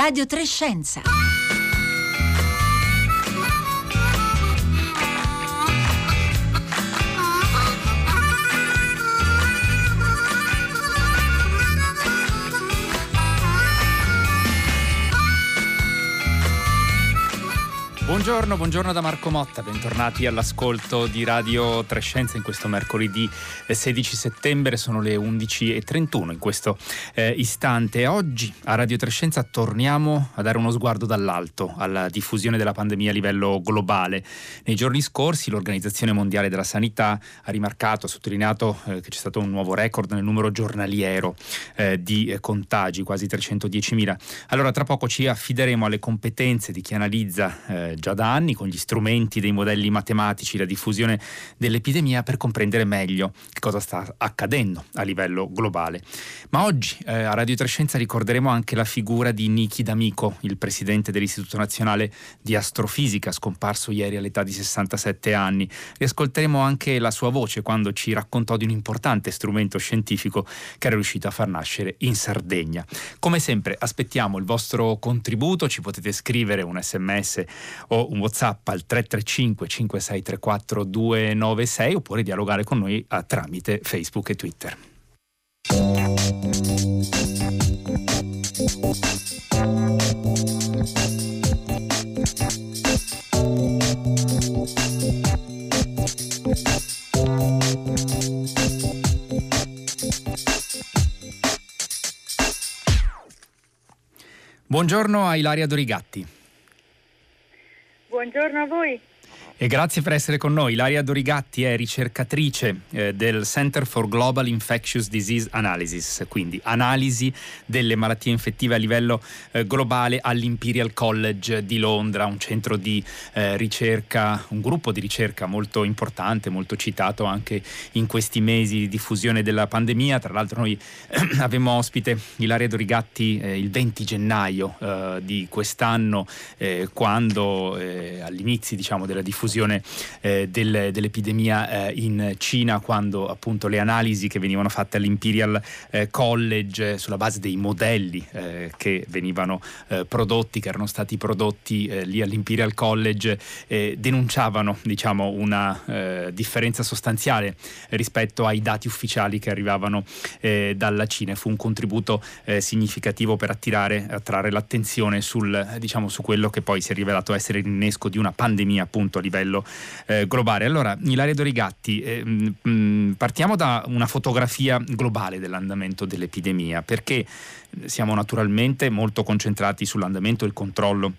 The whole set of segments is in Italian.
Radio 3 Scienza. Buongiorno da Marco Motta, bentornati all'ascolto di Radio 3 Scienze in questo mercoledì 16 settembre, sono le 11.31 in questo istante. Oggi a Radio 3 Scienza torniamo a dare uno sguardo dall'alto alla diffusione della pandemia a livello globale. Nei giorni scorsi l'Organizzazione Mondiale della Sanità ha sottolineato che c'è stato un nuovo record nel numero giornaliero di contagi, quasi 310.000. Allora tra poco ci affideremo alle competenze di chi analizza già da anni con gli strumenti dei modelli matematici la diffusione dell'epidemia per comprendere meglio che cosa sta accadendo a livello globale. Ma oggi a Radio 3 Scienza ricorderemo anche la figura di Nichi D'Amico, il presidente dell'Istituto Nazionale di Astrofisica, scomparso ieri all'età di 67 anni. Riascolteremo anche la sua voce quando ci raccontò di un importante strumento scientifico che era riuscito a far nascere in Sardegna. Come sempre aspettiamo il vostro contributo, ci potete scrivere un SMS o un WhatsApp al 335 5634 296 oppure dialogare con noi tramite Facebook e Twitter. Buongiorno a Ilaria Dorigatti. Buongiorno a voi. E grazie per essere con noi. Ilaria Dorigatti è ricercatrice del Center for Global Infectious Disease Analysis, quindi analisi delle malattie infettive a livello globale all'Imperial College di Londra, un centro di ricerca, un gruppo di ricerca molto importante, molto citato anche in questi mesi di diffusione della pandemia. Tra l'altro noi avevamo ospite Ilaria Dorigatti il 20 gennaio di quest'anno, quando all'inizio della diffusione dell'epidemia in Cina, quando appunto le analisi che venivano fatte all'Imperial College sulla base dei modelli che venivano prodotti, che erano stati prodotti lì all'Imperial College, denunciavano una differenza sostanziale rispetto ai dati ufficiali che arrivavano dalla Cina. Fu un contributo significativo per attrarre l'attenzione su quello che poi si è rivelato essere l'innesco di una pandemia appunto a livello globale. Allora, Ilaria Dorigatti, partiamo da una fotografia globale dell'andamento dell'epidemia, perché siamo naturalmente molto concentrati sull'andamento e il controllo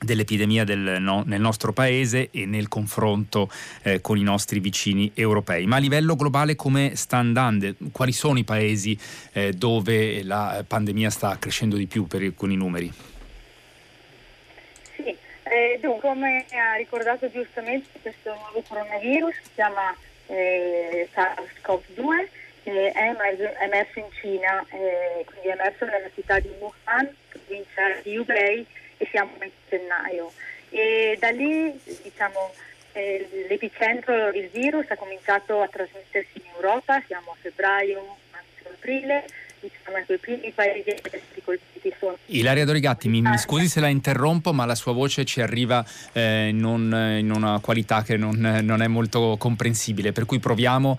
dell'epidemia nel nostro paese e nel confronto con i nostri vicini europei. Ma a livello globale come sta andando? Quali sono i paesi dove la pandemia sta crescendo di più per alcuni numeri? Dunque, come ha ricordato giustamente, questo nuovo coronavirus si chiama SARS-CoV-2, è emerso in Cina, quindi è emerso nella città di Wuhan, provincia di Hubei, e siamo in gennaio. E da lì, l'epicentro del virus ha cominciato a trasmettersi in Europa, siamo a febbraio, marzo, aprile. I primi paesi colpiti sono. Ilaria Dorigatti, mi scusi se la interrompo, ma la sua voce ci arriva in una qualità che non è molto comprensibile, per cui proviamo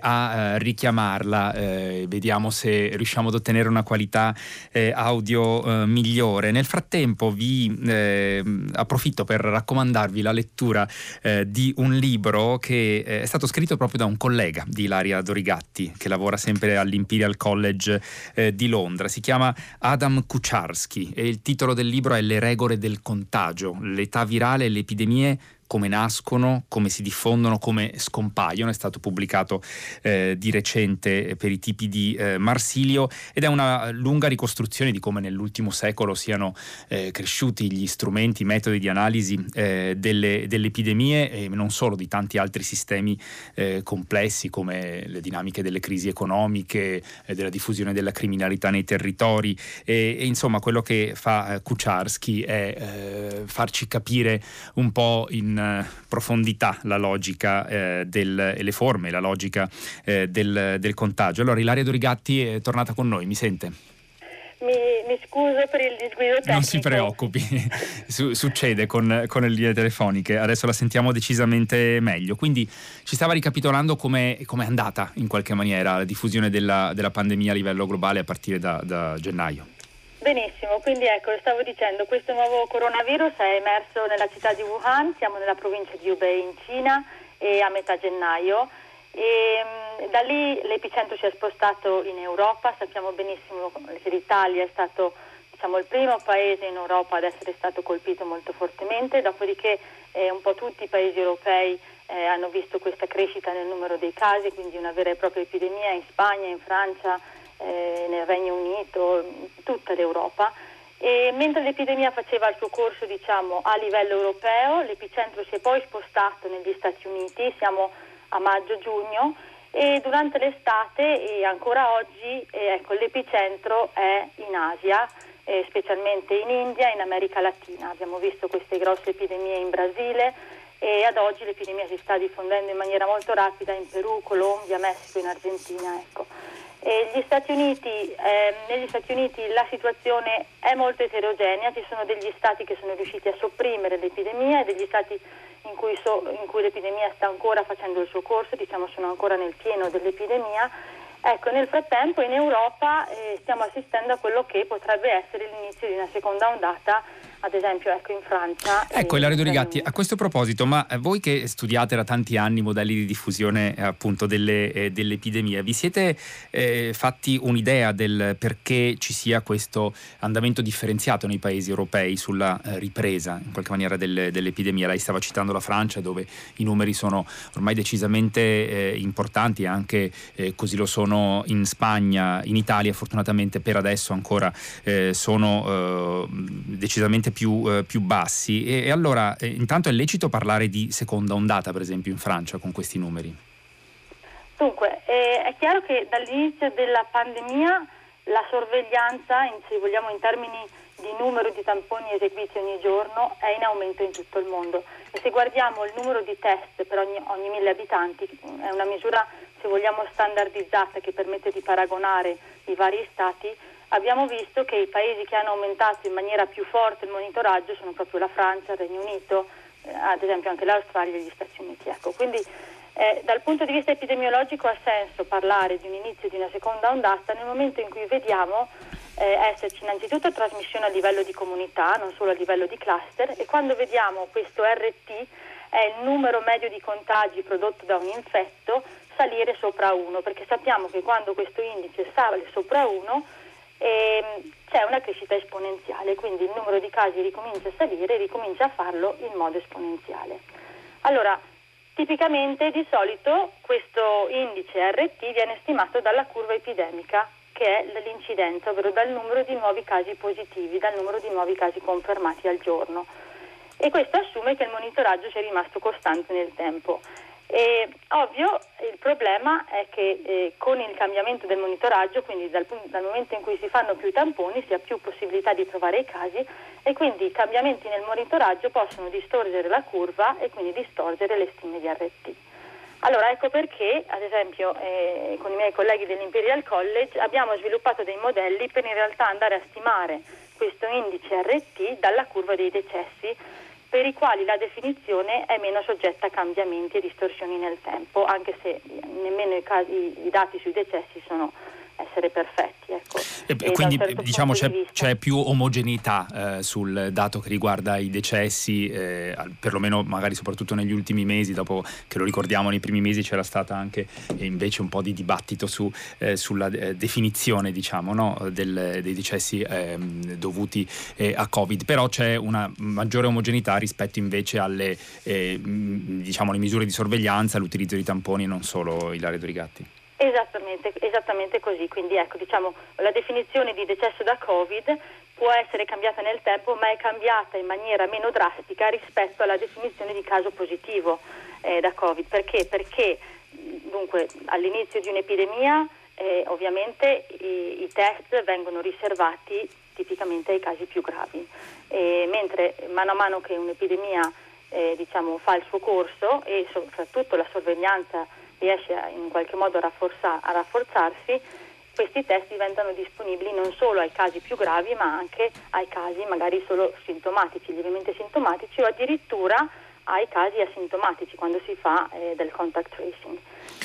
a richiamarla, vediamo se riusciamo ad ottenere una qualità audio migliore. Nel frattempo vi approfitto per raccomandarvi la lettura di un libro che è stato scritto proprio da un collega di Ilaria Dorigatti, che lavora sempre all'Imperial College di Londra. Si chiama Adam Kucharski e il titolo del libro è Le regole del contagio, l'età virale e le epidemie, come nascono, come si diffondono, come scompaiono. È stato pubblicato di recente per i tipi di Marsilio ed è una lunga ricostruzione di come nell'ultimo secolo siano cresciuti gli strumenti, i metodi di analisi delle epidemie e non solo, di tanti altri sistemi complessi come le dinamiche delle crisi economiche, della diffusione della criminalità nei territori e insomma quello che fa Kucharski è farci capire un po' in profondità la logica e le forme, la logica del contagio. Allora Ilaria Dorigatti è tornata con noi, mi sente? Mi scuso per il disguido tecnico. Non si preoccupi, succede con le linee telefoniche, adesso la sentiamo decisamente meglio. Quindi ci stava ricapitolando come è andata in qualche maniera la diffusione della pandemia a livello globale a partire da gennaio. Benissimo, quindi ecco, stavo dicendo, questo nuovo coronavirus è emerso nella città di Wuhan, siamo nella provincia di Hubei in Cina, e a metà gennaio. E da lì l'epicentro si è spostato in Europa. Sappiamo benissimo che l'Italia è stato, diciamo, il primo paese in Europa ad essere stato colpito molto fortemente, dopodiché un po' tutti i paesi europei hanno visto questa crescita nel numero dei casi, quindi una vera e propria epidemia in Spagna, in Francia, nel Regno Unito, tutta l'Europa. E mentre l'epidemia faceva il suo corso, diciamo, a livello europeo, l'epicentro si è poi spostato negli Stati Uniti, siamo a maggio-giugno, e durante l'estate e ancora oggi l'epicentro è in Asia, specialmente in India e in America Latina. Abbiamo visto queste grosse epidemie in Brasile e ad oggi l'epidemia si sta diffondendo in maniera molto rapida in Perù, Colombia, Messico, in Argentina. Ecco. E negli Stati Uniti la situazione è molto eterogenea, ci sono degli stati che sono riusciti a sopprimere l'epidemia e degli stati in cui l'epidemia sta ancora facendo il suo corso, diciamo sono ancora nel pieno dell'epidemia. Ecco, nel frattempo in Europa stiamo assistendo a quello che potrebbe essere l'inizio di una seconda ondata, ad esempio ecco in Francia. Ecco, Ilaria Dorigatti, a questo proposito, ma voi che studiate da tanti anni i modelli di diffusione appunto delle epidemie, vi siete fatti un'idea del perché ci sia questo andamento differenziato nei paesi europei sulla ripresa in qualche maniera dell'epidemia? Lei stava citando la Francia, dove i numeri sono ormai decisamente importanti, anche così lo sono in Spagna, in Italia fortunatamente per adesso ancora sono decisamente più bassi e allora intanto è lecito parlare di seconda ondata per esempio in Francia con questi numeri? Dunque è chiaro che dall'inizio della pandemia la sorveglianza, se vogliamo in termini di numero di tamponi eseguiti ogni giorno, è in aumento in tutto il mondo e se guardiamo il numero di test per ogni 1000 abitanti è una misura, se vogliamo, standardizzata che permette di paragonare i vari stati. Abbiamo visto che i paesi che hanno aumentato in maniera più forte il monitoraggio sono proprio la Francia, il Regno Unito, ad esempio anche l'Australia e gli Stati Uniti. Ecco, quindi dal punto di vista epidemiologico ha senso parlare di un inizio di una seconda ondata nel momento in cui vediamo esserci innanzitutto trasmissione a livello di comunità, non solo a livello di cluster, e quando vediamo questo RT è il numero medio di contagi prodotto da un infetto salire sopra 1, perché sappiamo che quando questo indice sale sopra 1 c'è una crescita esponenziale, quindi il numero di casi ricomincia a salire e ricomincia a farlo in modo esponenziale. Allora, tipicamente di solito questo indice RT viene stimato dalla curva epidemica, che è l'incidenza, ovvero dal numero di nuovi casi positivi, dal numero di nuovi casi confermati al giorno. E questo assume che il monitoraggio sia rimasto costante nel tempo. E, ovvio, il problema è che con il cambiamento del monitoraggio, quindi dal momento in cui si fanno più tamponi, si ha più possibilità di trovare i casi e quindi i cambiamenti nel monitoraggio possono distorcere la curva e quindi distorcere le stime di RT. Allora ecco perché, ad esempio, con i miei colleghi dell'Imperial College abbiamo sviluppato dei modelli per in realtà andare a stimare questo indice RT dalla curva dei decessi, per i quali la definizione è meno soggetta a cambiamenti e distorsioni nel tempo, anche se nemmeno i dati sui decessi sono essere perfetti. Ecco. E quindi diciamo c'è più omogeneità sul dato che riguarda i decessi, perlomeno magari soprattutto negli ultimi mesi, dopo che lo ricordiamo nei primi mesi c'era stata anche invece un po' di dibattito sulla definizione, diciamo, no, dei decessi dovuti a Covid, però c'è una maggiore omogeneità rispetto invece alle diciamo le misure di sorveglianza, l'utilizzo di tamponi e non solo. Ilaria Dorigatti. Esattamente così, quindi ecco, diciamo, la definizione di decesso da Covid può essere cambiata nel tempo, ma è cambiata in maniera meno drastica rispetto alla definizione di caso positivo da Covid. Perché? Perché dunque all'inizio di un'epidemia ovviamente i test vengono riservati tipicamente ai casi più gravi, mentre mano a mano che un'epidemia diciamo fa il suo corso e soprattutto la sorveglianza riesce in qualche modo a rafforzarsi, questi test diventano disponibili non solo ai casi più gravi, ma anche ai casi magari solo sintomatici, lievemente sintomatici, o addirittura ai casi asintomatici quando si fa del contact tracing.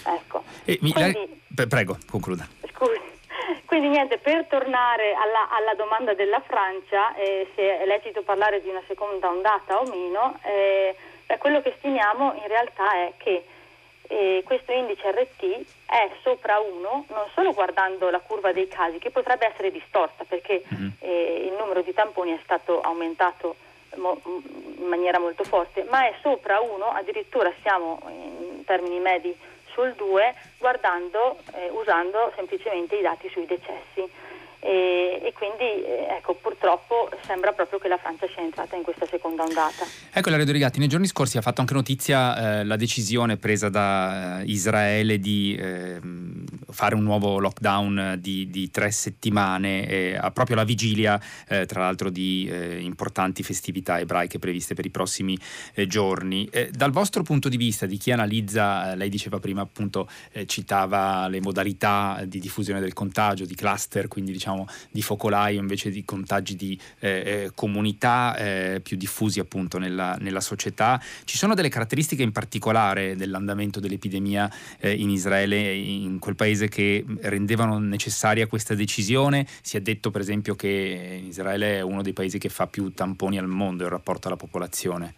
Ecco. Quindi, prego, concluda. Scusi. Quindi niente, per tornare alla domanda della Francia, se è lecito parlare di una seconda ondata o meno, quello che stimiamo in realtà è che questo indice RT è sopra 1 non solo guardando la curva dei casi, che potrebbe essere distorta perché il numero di tamponi è stato aumentato in maniera molto forte, ma è sopra 1, addirittura siamo in termini medi sul 2 guardando, usando semplicemente i dati sui decessi. E quindi ecco, purtroppo sembra proprio che la Francia sia entrata in questa seconda ondata. Ecco, Ilaria Dorigatti, nei giorni scorsi ha fatto anche notizia la decisione presa da Israele di fare un nuovo lockdown di 3 settimane proprio alla vigilia tra l'altro di importanti festività ebraiche previste per i prossimi giorni. Dal vostro punto di vista, di chi analizza, lei diceva prima appunto, citava le modalità di diffusione del contagio, di cluster, quindi diciamo di focolaio invece di contagi di comunità più diffusi appunto nella società. Ci sono delle caratteristiche in particolare dell'andamento dell'epidemia in Israele, in quel paese, che rendevano necessaria questa decisione? Si è detto per esempio che Israele è uno dei paesi che fa più tamponi al mondo in rapporto alla popolazione.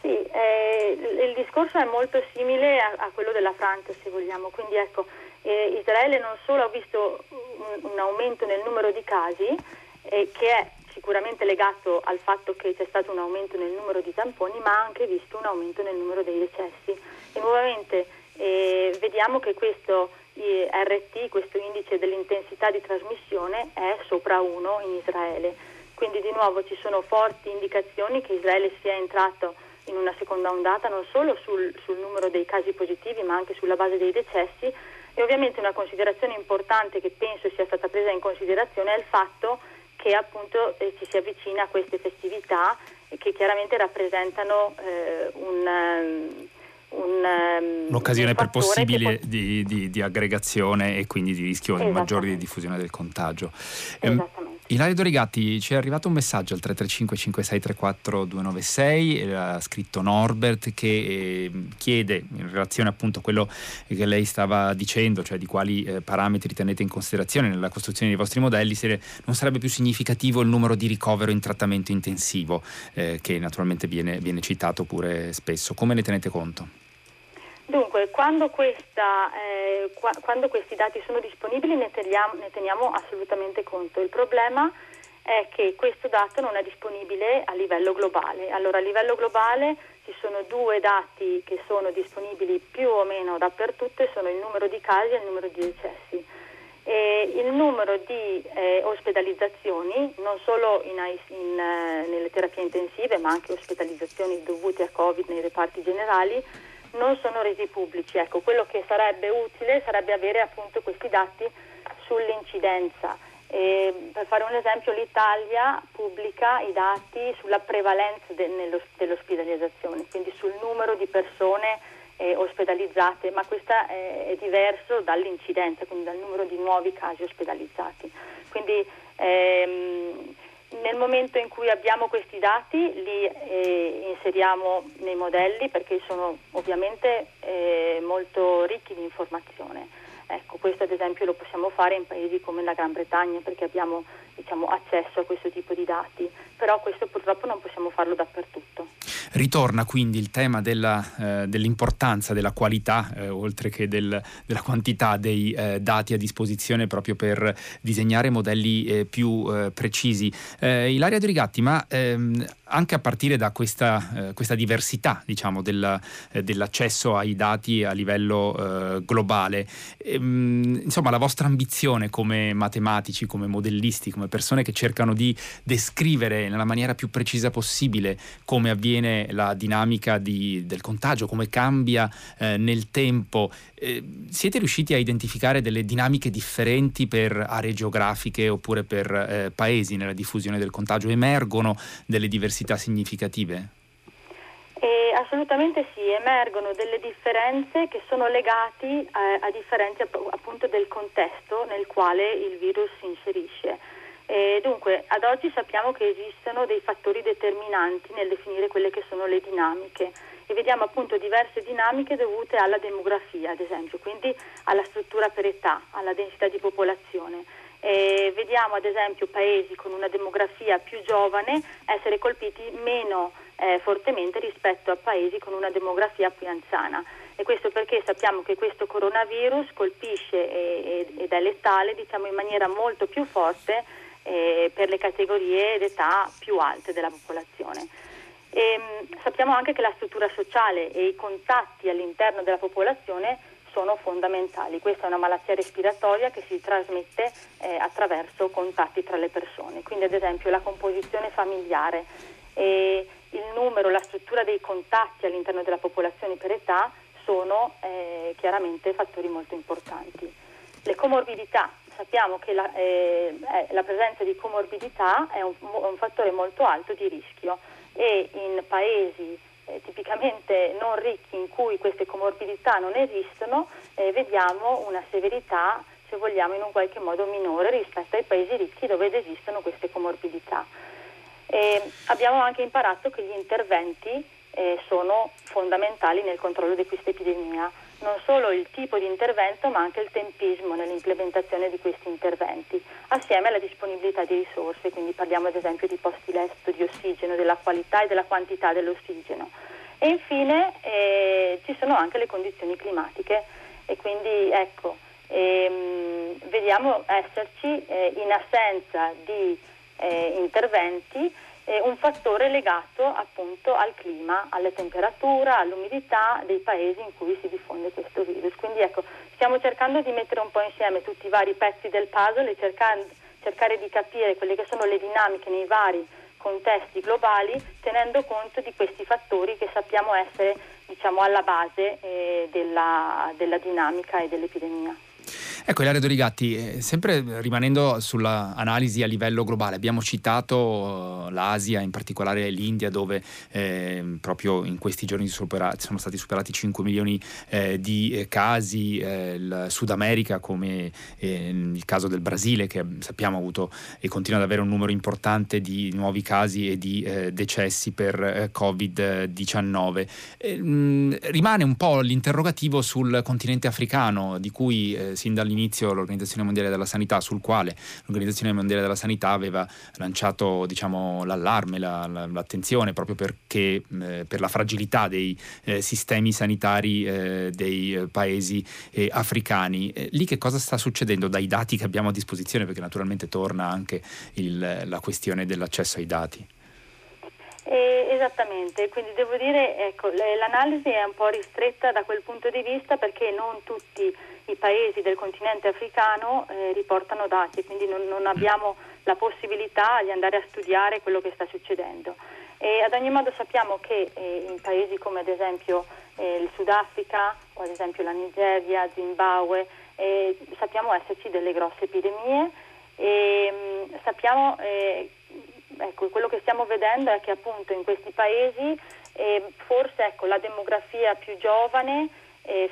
Sì, il discorso è molto simile a quello della Francia, se vogliamo, quindi ecco, Israele non solo ha visto un aumento nel numero di casi, che è sicuramente legato al fatto che c'è stato un aumento nel numero di tamponi, ma ha anche visto un aumento nel numero dei decessi. E nuovamente vediamo che questo RT, questo indice dell'intensità di trasmissione, è sopra 1 in Israele. Quindi di nuovo ci sono forti indicazioni che Israele sia entrato in una seconda ondata non solo sul numero dei casi positivi, ma anche sulla base dei decessi. E ovviamente una considerazione importante che penso sia stata presa in considerazione è il fatto che appunto ci si avvicina a queste festività che chiaramente rappresentano un'occasione per possibile di aggregazione e quindi di rischio maggiore di diffusione del contagio. Esattamente. Ilaria Dorigatti, ci è arrivato un messaggio al 335-5634-296, ha scritto Norbert che chiede, in relazione appunto a quello che lei stava dicendo, cioè di quali parametri tenete in considerazione nella costruzione dei vostri modelli, se non sarebbe più significativo il numero di ricovero in trattamento intensivo, che naturalmente viene citato pure spesso. Come ne tenete conto? Dunque, quando questi dati sono disponibili ne teniamo assolutamente conto. Il problema è che questo dato non è disponibile a livello globale. Allora, a livello globale ci sono 2 dati che sono disponibili più o meno dappertutto, e sono il numero di casi e il numero di decessi. E il numero di ospedalizzazioni, non solo nelle terapie intensive, ma anche ospedalizzazioni dovute a Covid nei reparti generali, non sono resi pubblici. Ecco, quello che sarebbe utile sarebbe avere appunto questi dati sull'incidenza. Per fare un esempio, l'Italia pubblica i dati sulla prevalenza dell'ospedalizzazione, quindi sul numero di persone ospedalizzate, ma questa è diverso dall'incidenza, quindi dal numero di nuovi casi ospedalizzati. Quindi nel momento in cui abbiamo questi dati li inseriamo nei modelli, perché sono ovviamente molto ricchi di informazione. Ecco, questo ad esempio lo possiamo fare in paesi come la Gran Bretagna, perché abbiamo, diciamo, accesso a questo tipo di dati, però questo purtroppo non possiamo farlo dappertutto. Ritorna quindi il tema dell'importanza della qualità, oltre che della quantità dei dati a disposizione, proprio per disegnare modelli più precisi. Ilaria Dorigatti, ma anche a partire da questa diversità, diciamo, dell'accesso ai dati a livello globale, insomma, la vostra ambizione come matematici, come modellisti, come persone che cercano di descrivere nella maniera più precisa possibile come avviene la dinamica del contagio, come cambia nel tempo. Siete riusciti a identificare delle dinamiche differenti per aree geografiche oppure per paesi nella diffusione del contagio? Emergono delle diversità significative? Assolutamente sì, emergono delle differenze che sono legate a differenze appunto del contesto nel quale il virus si inserisce. E dunque, ad oggi sappiamo che esistono dei fattori determinanti nel definire quelle che sono le dinamiche e vediamo appunto diverse dinamiche dovute alla demografia, ad esempio, quindi alla struttura per età, alla densità di popolazione. E vediamo ad esempio paesi con una demografia più giovane essere colpiti meno fortemente rispetto a paesi con una demografia più anziana, e questo perché sappiamo che questo coronavirus colpisce ed è letale, diciamo, in maniera molto più forte per le categorie d'età più alte della popolazione. Sappiamo anche che la struttura sociale e i contatti all'interno della popolazione sono fondamentali. Questa è una malattia respiratoria che si trasmette attraverso contatti tra le persone, quindi ad esempio la composizione familiare e il numero, la struttura dei contatti all'interno della popolazione per età sono chiaramente fattori molto importanti. Le comorbidità. Sappiamo che la presenza di comorbidità è un fattore molto alto di rischio, e in paesi tipicamente non ricchi, in cui queste comorbidità non esistono, vediamo una severità, se vogliamo, in un qualche modo minore rispetto ai paesi ricchi dove esistono queste comorbidità. Abbiamo anche imparato che gli interventi sono fondamentali nel controllo di questa epidemia. Non solo il tipo di intervento, ma anche il tempismo nell'implementazione di questi interventi, assieme alla disponibilità di risorse, quindi parliamo ad esempio di posti letto, di ossigeno, della qualità e della quantità dell'ossigeno. E infine ci sono anche le condizioni climatiche, e quindi ecco, vediamo esserci in assenza di interventi un fattore legato appunto al clima, alla temperatura, all'umidità dei paesi in cui si diffonde questo virus. Quindi ecco, stiamo cercando di mettere un po' insieme tutti i vari pezzi del puzzle e cercare di capire quelle che sono le dinamiche nei vari contesti globali, tenendo conto di questi fattori che sappiamo essere, diciamo, alla base della dinamica e dell'epidemia. Ecco, Ilaria Dorigatti, sempre rimanendo sulla analisi a livello globale, abbiamo citato l'Asia, in particolare l'India, dove proprio in questi giorni sono stati superati 5 milioni di casi, il Sud America, come il caso del Brasile, che sappiamo ha avuto e continua ad avere un numero importante di nuovi casi e di decessi per Covid-19. Rimane un po' l'interrogativo sul continente africano, di cui sin dall'inizio l'Organizzazione Mondiale della Sanità, sul quale l'Organizzazione Mondiale della Sanità aveva lanciato, diciamo, l'allarme, l'attenzione, proprio perché per la fragilità dei sistemi sanitari dei paesi africani. Lì che cosa sta succedendo dai dati che abbiamo a disposizione? Perché naturalmente torna anche la questione dell'accesso ai dati. Esattamente, quindi devo dire, ecco, l'analisi è un po' ristretta da quel punto di vista, perché non tutti i paesi del continente africano riportano dati, quindi non abbiamo la possibilità di andare a studiare quello che sta succedendo. E ad ogni modo sappiamo che in paesi come ad esempio il Sudafrica, o ad esempio la Nigeria, Zimbabwe, sappiamo esserci delle grosse epidemie, e sappiamo ecco, quello che stiamo vedendo è che appunto in questi paesi forse, ecco, la demografia più giovane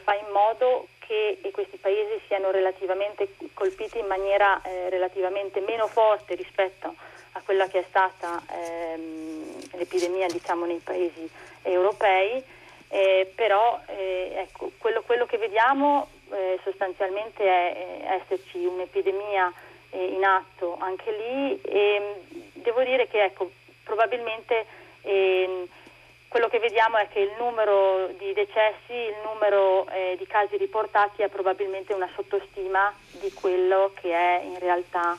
fa in modo che questi paesi siano relativamente colpiti in maniera relativamente meno forte rispetto a quella che è stata l'epidemia, diciamo, nei paesi europei, però ecco, quello che vediamo sostanzialmente è esserci un'epidemia in atto anche lì, e devo dire che, ecco, probabilmente quello che vediamo è che il numero di decessi, il numero di casi riportati è probabilmente una sottostima di quello che è in realtà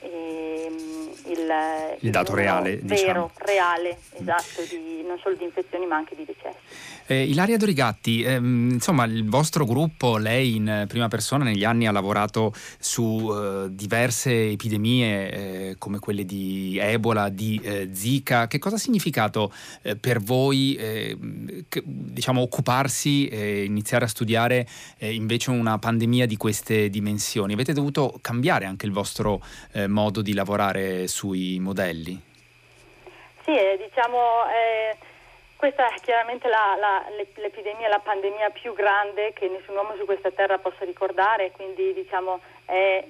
il dato reale, vero, diciamo. Reale, esatto, non solo di infezioni ma anche di decessi. Ilaria Dorigatti, insomma, il vostro gruppo, lei in prima persona, negli anni ha lavorato su diverse epidemie come quelle di Ebola, di Zika. Che cosa ha significato per voi diciamo occuparsi e iniziare a studiare invece una pandemia di queste dimensioni? Avete dovuto cambiare anche il vostro modo di lavorare sui modelli? Sì, diciamo Questa è chiaramente l'epidemia, la pandemia più grande che nessun uomo su questa terra possa ricordare, quindi diciamo è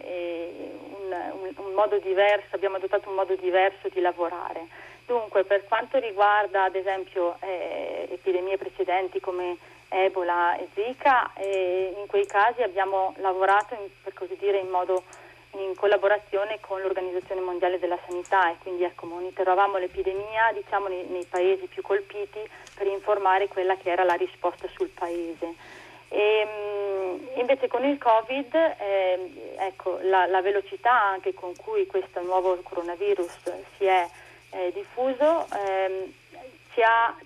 un modo diverso, abbiamo adottato un modo diverso di lavorare. Dunque, per quanto riguarda ad esempio epidemie precedenti come Ebola e Zika, in quei casi abbiamo lavorato in collaborazione con l'Organizzazione Mondiale della Sanità, e quindi monitoravamo l'epidemia nei paesi più colpiti per informare quella che era la risposta sul paese. Invece con il Covid la velocità anche con cui questo nuovo coronavirus si è diffuso ci ha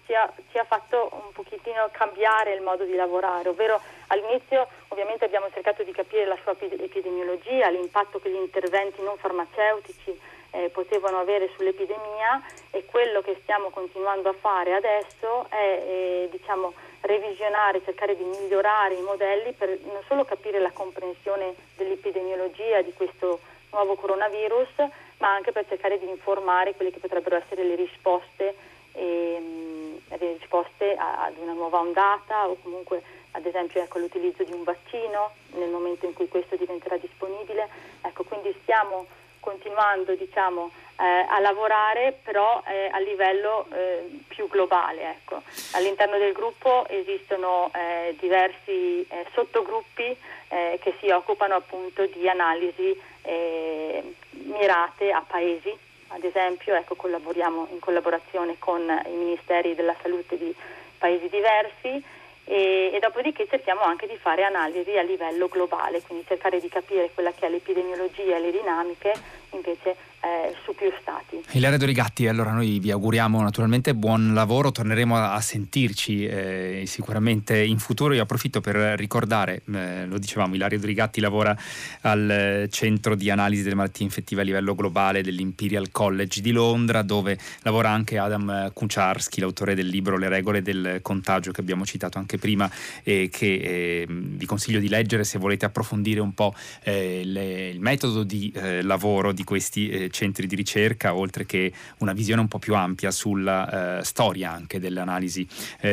fatto un pochettino cambiare il modo di lavorare, ovvero all'inizio ovviamente abbiamo cercato di capire la sua epidemiologia, l'impatto che gli interventi non farmaceutici potevano avere sull'epidemia, e quello che stiamo continuando a fare adesso è revisionare, cercare di migliorare i modelli per non solo capire la comprensione dell'epidemiologia di questo nuovo coronavirus, ma anche per cercare di informare quelle che potrebbero essere le risposte ad una nuova ondata, o comunque ad esempio l'utilizzo di un vaccino nel momento in cui questo diventerà disponibile. Quindi stiamo continuando a lavorare, però a livello più globale. All'interno del gruppo esistono diversi sottogruppi che si occupano appunto di analisi mirate a paesi. Ad esempio, collaboriamo in collaborazione con i ministeri della salute di paesi diversi, e dopodiché cerchiamo anche di fare analisi a livello globale, quindi cercare di capire quella che è l'epidemiologia e le dinamiche invece su più stati. Ilaria Dorigatti, allora noi vi auguriamo naturalmente buon lavoro, torneremo a sentirci sicuramente in futuro. Io approfitto per ricordare, lo dicevamo, Ilaria Dorigatti lavora al Centro di Analisi delle Malattie Infettive a livello globale dell'Imperial College di Londra, dove lavora anche Adam Kucharski, l'autore del libro Le regole del contagio che abbiamo citato anche prima, che vi consiglio di leggere se volete approfondire un po' il metodo di lavoro di questi centri di ricerca, oltre che una visione un po' più ampia sulla storia anche dell'analisi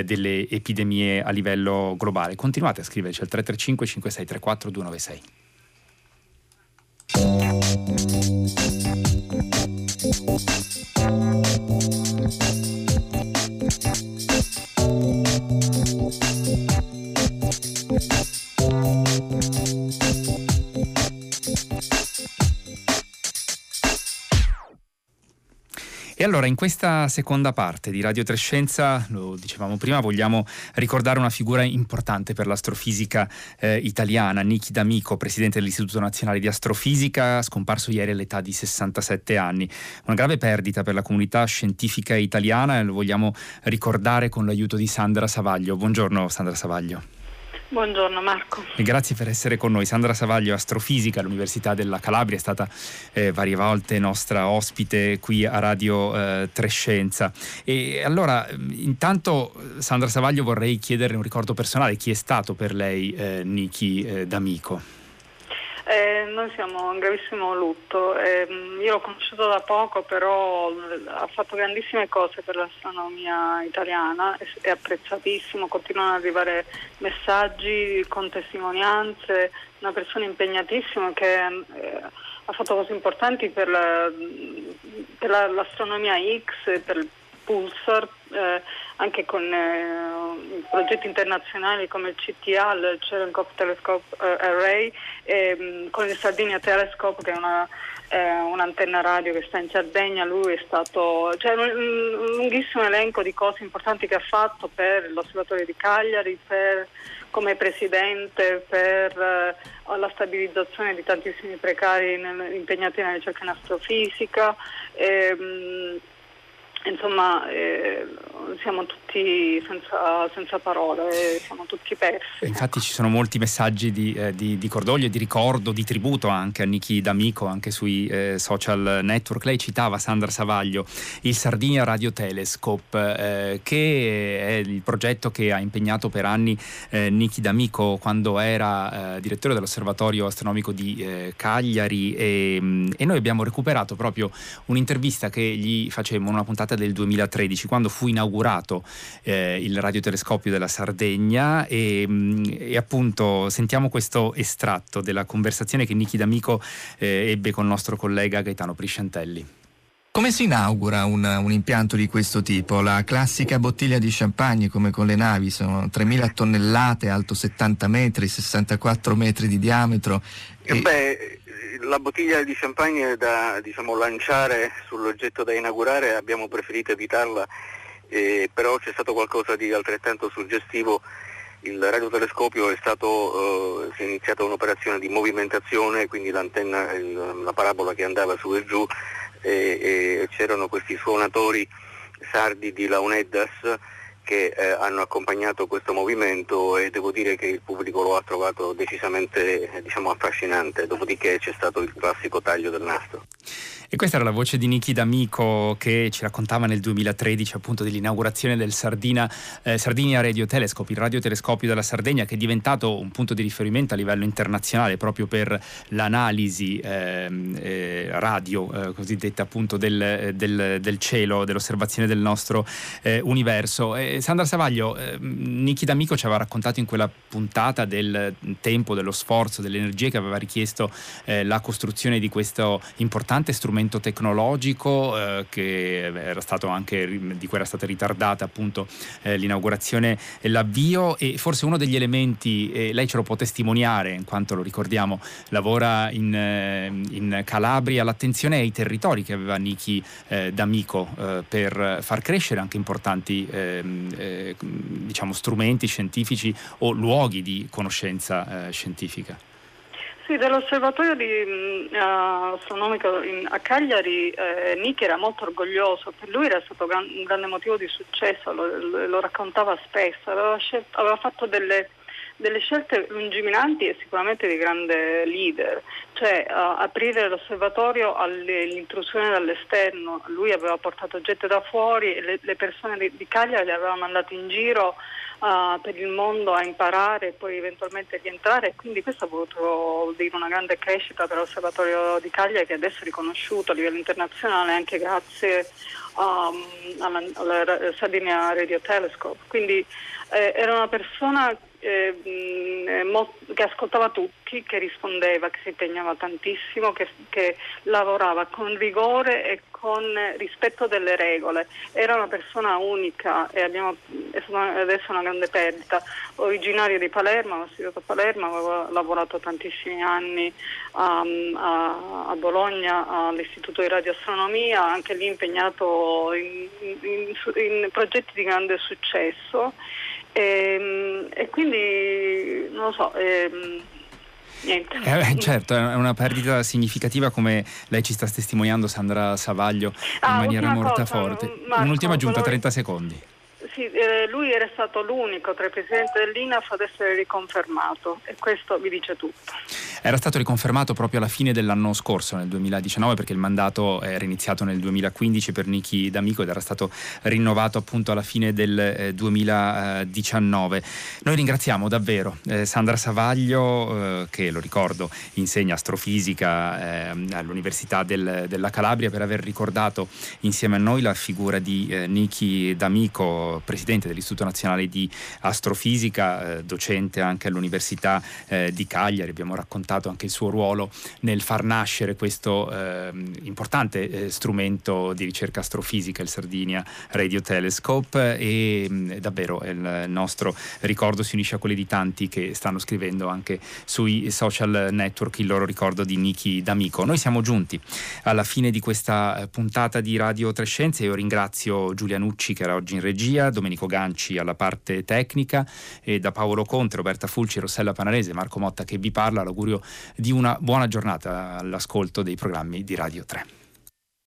delle epidemie a livello globale. Continuate a scriverci al 335 5634 296. E allora in questa seconda parte di Radio 3 Scienza, lo dicevamo prima, vogliamo ricordare una figura importante per l'astrofisica italiana, Nichi D'Amico, presidente dell'Istituto Nazionale di Astrofisica, scomparso ieri all'età di 67 anni. Una grave perdita per la comunità scientifica italiana, e lo vogliamo ricordare con l'aiuto di Sandra Savaglio. Buongiorno Sandra Savaglio. Buongiorno Marco. E grazie per essere con noi. Sandra Savaglio, astrofisica all'Università della Calabria, è stata varie volte nostra ospite qui a Radio 3 Scienza. E allora, intanto Sandra Savaglio, vorrei chiederle un ricordo personale. Chi è stato per lei Nichi D'Amico? Noi siamo in gravissimo lutto, io l'ho conosciuto da poco, però ha fatto grandissime cose per l'astronomia italiana, è apprezzatissimo, continuano ad arrivare messaggi con testimonianze, una persona impegnatissima che ha fatto cose importanti per l'astronomia X, per il Pulsar, anche con progetti internazionali come il CTA, il Cherenkov Telescope Array, con il Sardinia Telescope, che è un'antenna radio che sta in Sardegna. Lui è stato, un lunghissimo elenco di cose importanti che ha fatto per l'Osservatorio di Cagliari, come presidente, per la stabilizzazione di tantissimi precari impegnati nella ricerca in astrofisica. Siamo tutti senza parole, siamo tutti persi. Infatti ci sono molti messaggi di cordoglio, di ricordo, di tributo anche a Nichi D'Amico, anche sui social network. Lei citava, Sandra Savaglio, il Sardinia Radio Telescope, che è il progetto che ha impegnato per anni Nichi D'Amico quando era direttore dell'Osservatorio Astronomico di Cagliari, e noi abbiamo recuperato proprio un'intervista che gli facemmo, una puntata del 2013, quando fu inaugurato il radiotelescopio della Sardegna e appunto sentiamo questo estratto della conversazione che Nichi D'Amico ebbe con il nostro collega Gaetano Prisciantelli. Come si inaugura un impianto di questo tipo? La classica bottiglia di champagne come con le navi, sono 3.000 tonnellate, alto 70 metri, 64 metri di diametro. Beh, la bottiglia di champagne da lanciare sull'oggetto da inaugurare abbiamo preferito evitarla, però c'è stato qualcosa di altrettanto suggestivo. Il radiotelescopio è stato, si è iniziata un'operazione di movimentazione, quindi l'antenna, la parabola che andava su e giù, e c'erano questi suonatori sardi di Launeddas che hanno accompagnato questo movimento, e devo dire che il pubblico lo ha trovato decisamente affascinante, dopodiché c'è stato il classico taglio del nastro. E questa era la voce di Nichi D'Amico che ci raccontava nel 2013 appunto dell'inaugurazione del Sardinia Radio Telescope, il radiotelescopio della Sardegna, che è diventato un punto di riferimento a livello internazionale proprio per l'analisi radio cosiddetta appunto del cielo, dell'osservazione del nostro universo. Sandra Savaglio, Nichi D'Amico ci aveva raccontato in quella puntata del tempo, dello sforzo, delle energie che aveva richiesto la costruzione di questo importante strumento tecnologico che era stato anche, di cui era stata ritardata appunto l'inaugurazione e l'avvio, e forse uno degli elementi, lei ce lo può testimoniare in quanto, lo ricordiamo, lavora in Calabria, l'attenzione ai territori che aveva Nichi D'Amico per far crescere anche importanti strumenti scientifici o luoghi di conoscenza scientifica. Sì, dell'osservatorio astronomico a Cagliari Nichi era molto orgoglioso, per lui era stato un grande motivo di successo, lo raccontava spesso, aveva fatto delle scelte lungimiranti e sicuramente di grande leader, cioè aprire l'osservatorio all'intrusione dall'esterno. Lui aveva portato oggetti da fuori e le persone di Cagliari le aveva mandate in giro per il mondo a imparare e poi eventualmente rientrare, quindi questo ha voluto dire una grande crescita per l'osservatorio di Cagliari, che adesso è riconosciuto a livello internazionale anche grazie alla Sardinia Radio Telescope. Quindi era una persona che ascoltava tutti, che rispondeva, che si impegnava tantissimo, che lavorava con rigore e con rispetto delle regole. Era una persona unica e adesso è una grande perdita. Originario di Palermo, aveva studiato a Palermo, aveva lavorato tantissimi anni a Bologna all'Istituto di Radioastronomia, anche lì impegnato in progetti di grande successo. E quindi non lo so, niente. Certo, è una perdita significativa, come lei ci sta testimoniando, Sandra Savaglio, in maniera mortaforte. Un'ultima aggiunta, 30 secondi. Sì, lui era stato l'unico tra i presidenti dell'INAF ad essere riconfermato, e questo vi dice tutto. Era stato riconfermato proprio alla fine dell'anno scorso, nel 2019, perché il mandato era iniziato nel 2015 per Nichi D'Amico ed era stato rinnovato appunto alla fine del 2019. Noi ringraziamo davvero Sandra Savaglio, che, lo ricordo, insegna astrofisica all'Università della Calabria, per aver ricordato insieme a noi la figura di Nichi D'Amico, presidente dell'Istituto Nazionale di Astrofisica, docente anche all'Università di Cagliari. Abbiamo raccontato anche il suo ruolo nel far nascere questo importante strumento di ricerca astrofisica, il Sardinia Radio Telescope, e davvero il nostro ricordo si unisce a quelli di tanti che stanno scrivendo anche sui social network il loro ricordo di Nichi D'Amico. Noi siamo giunti alla fine di questa puntata di Radio Tre Scienze. Io ringrazio Giulia Nucci, che era oggi in regia, Domenico Ganci alla parte tecnica, e da Paolo Conte, Roberta Fulci, Rossella Panarese, Marco Motta che vi parla, l'augurio di una buona giornata all'ascolto dei programmi di Radio 3.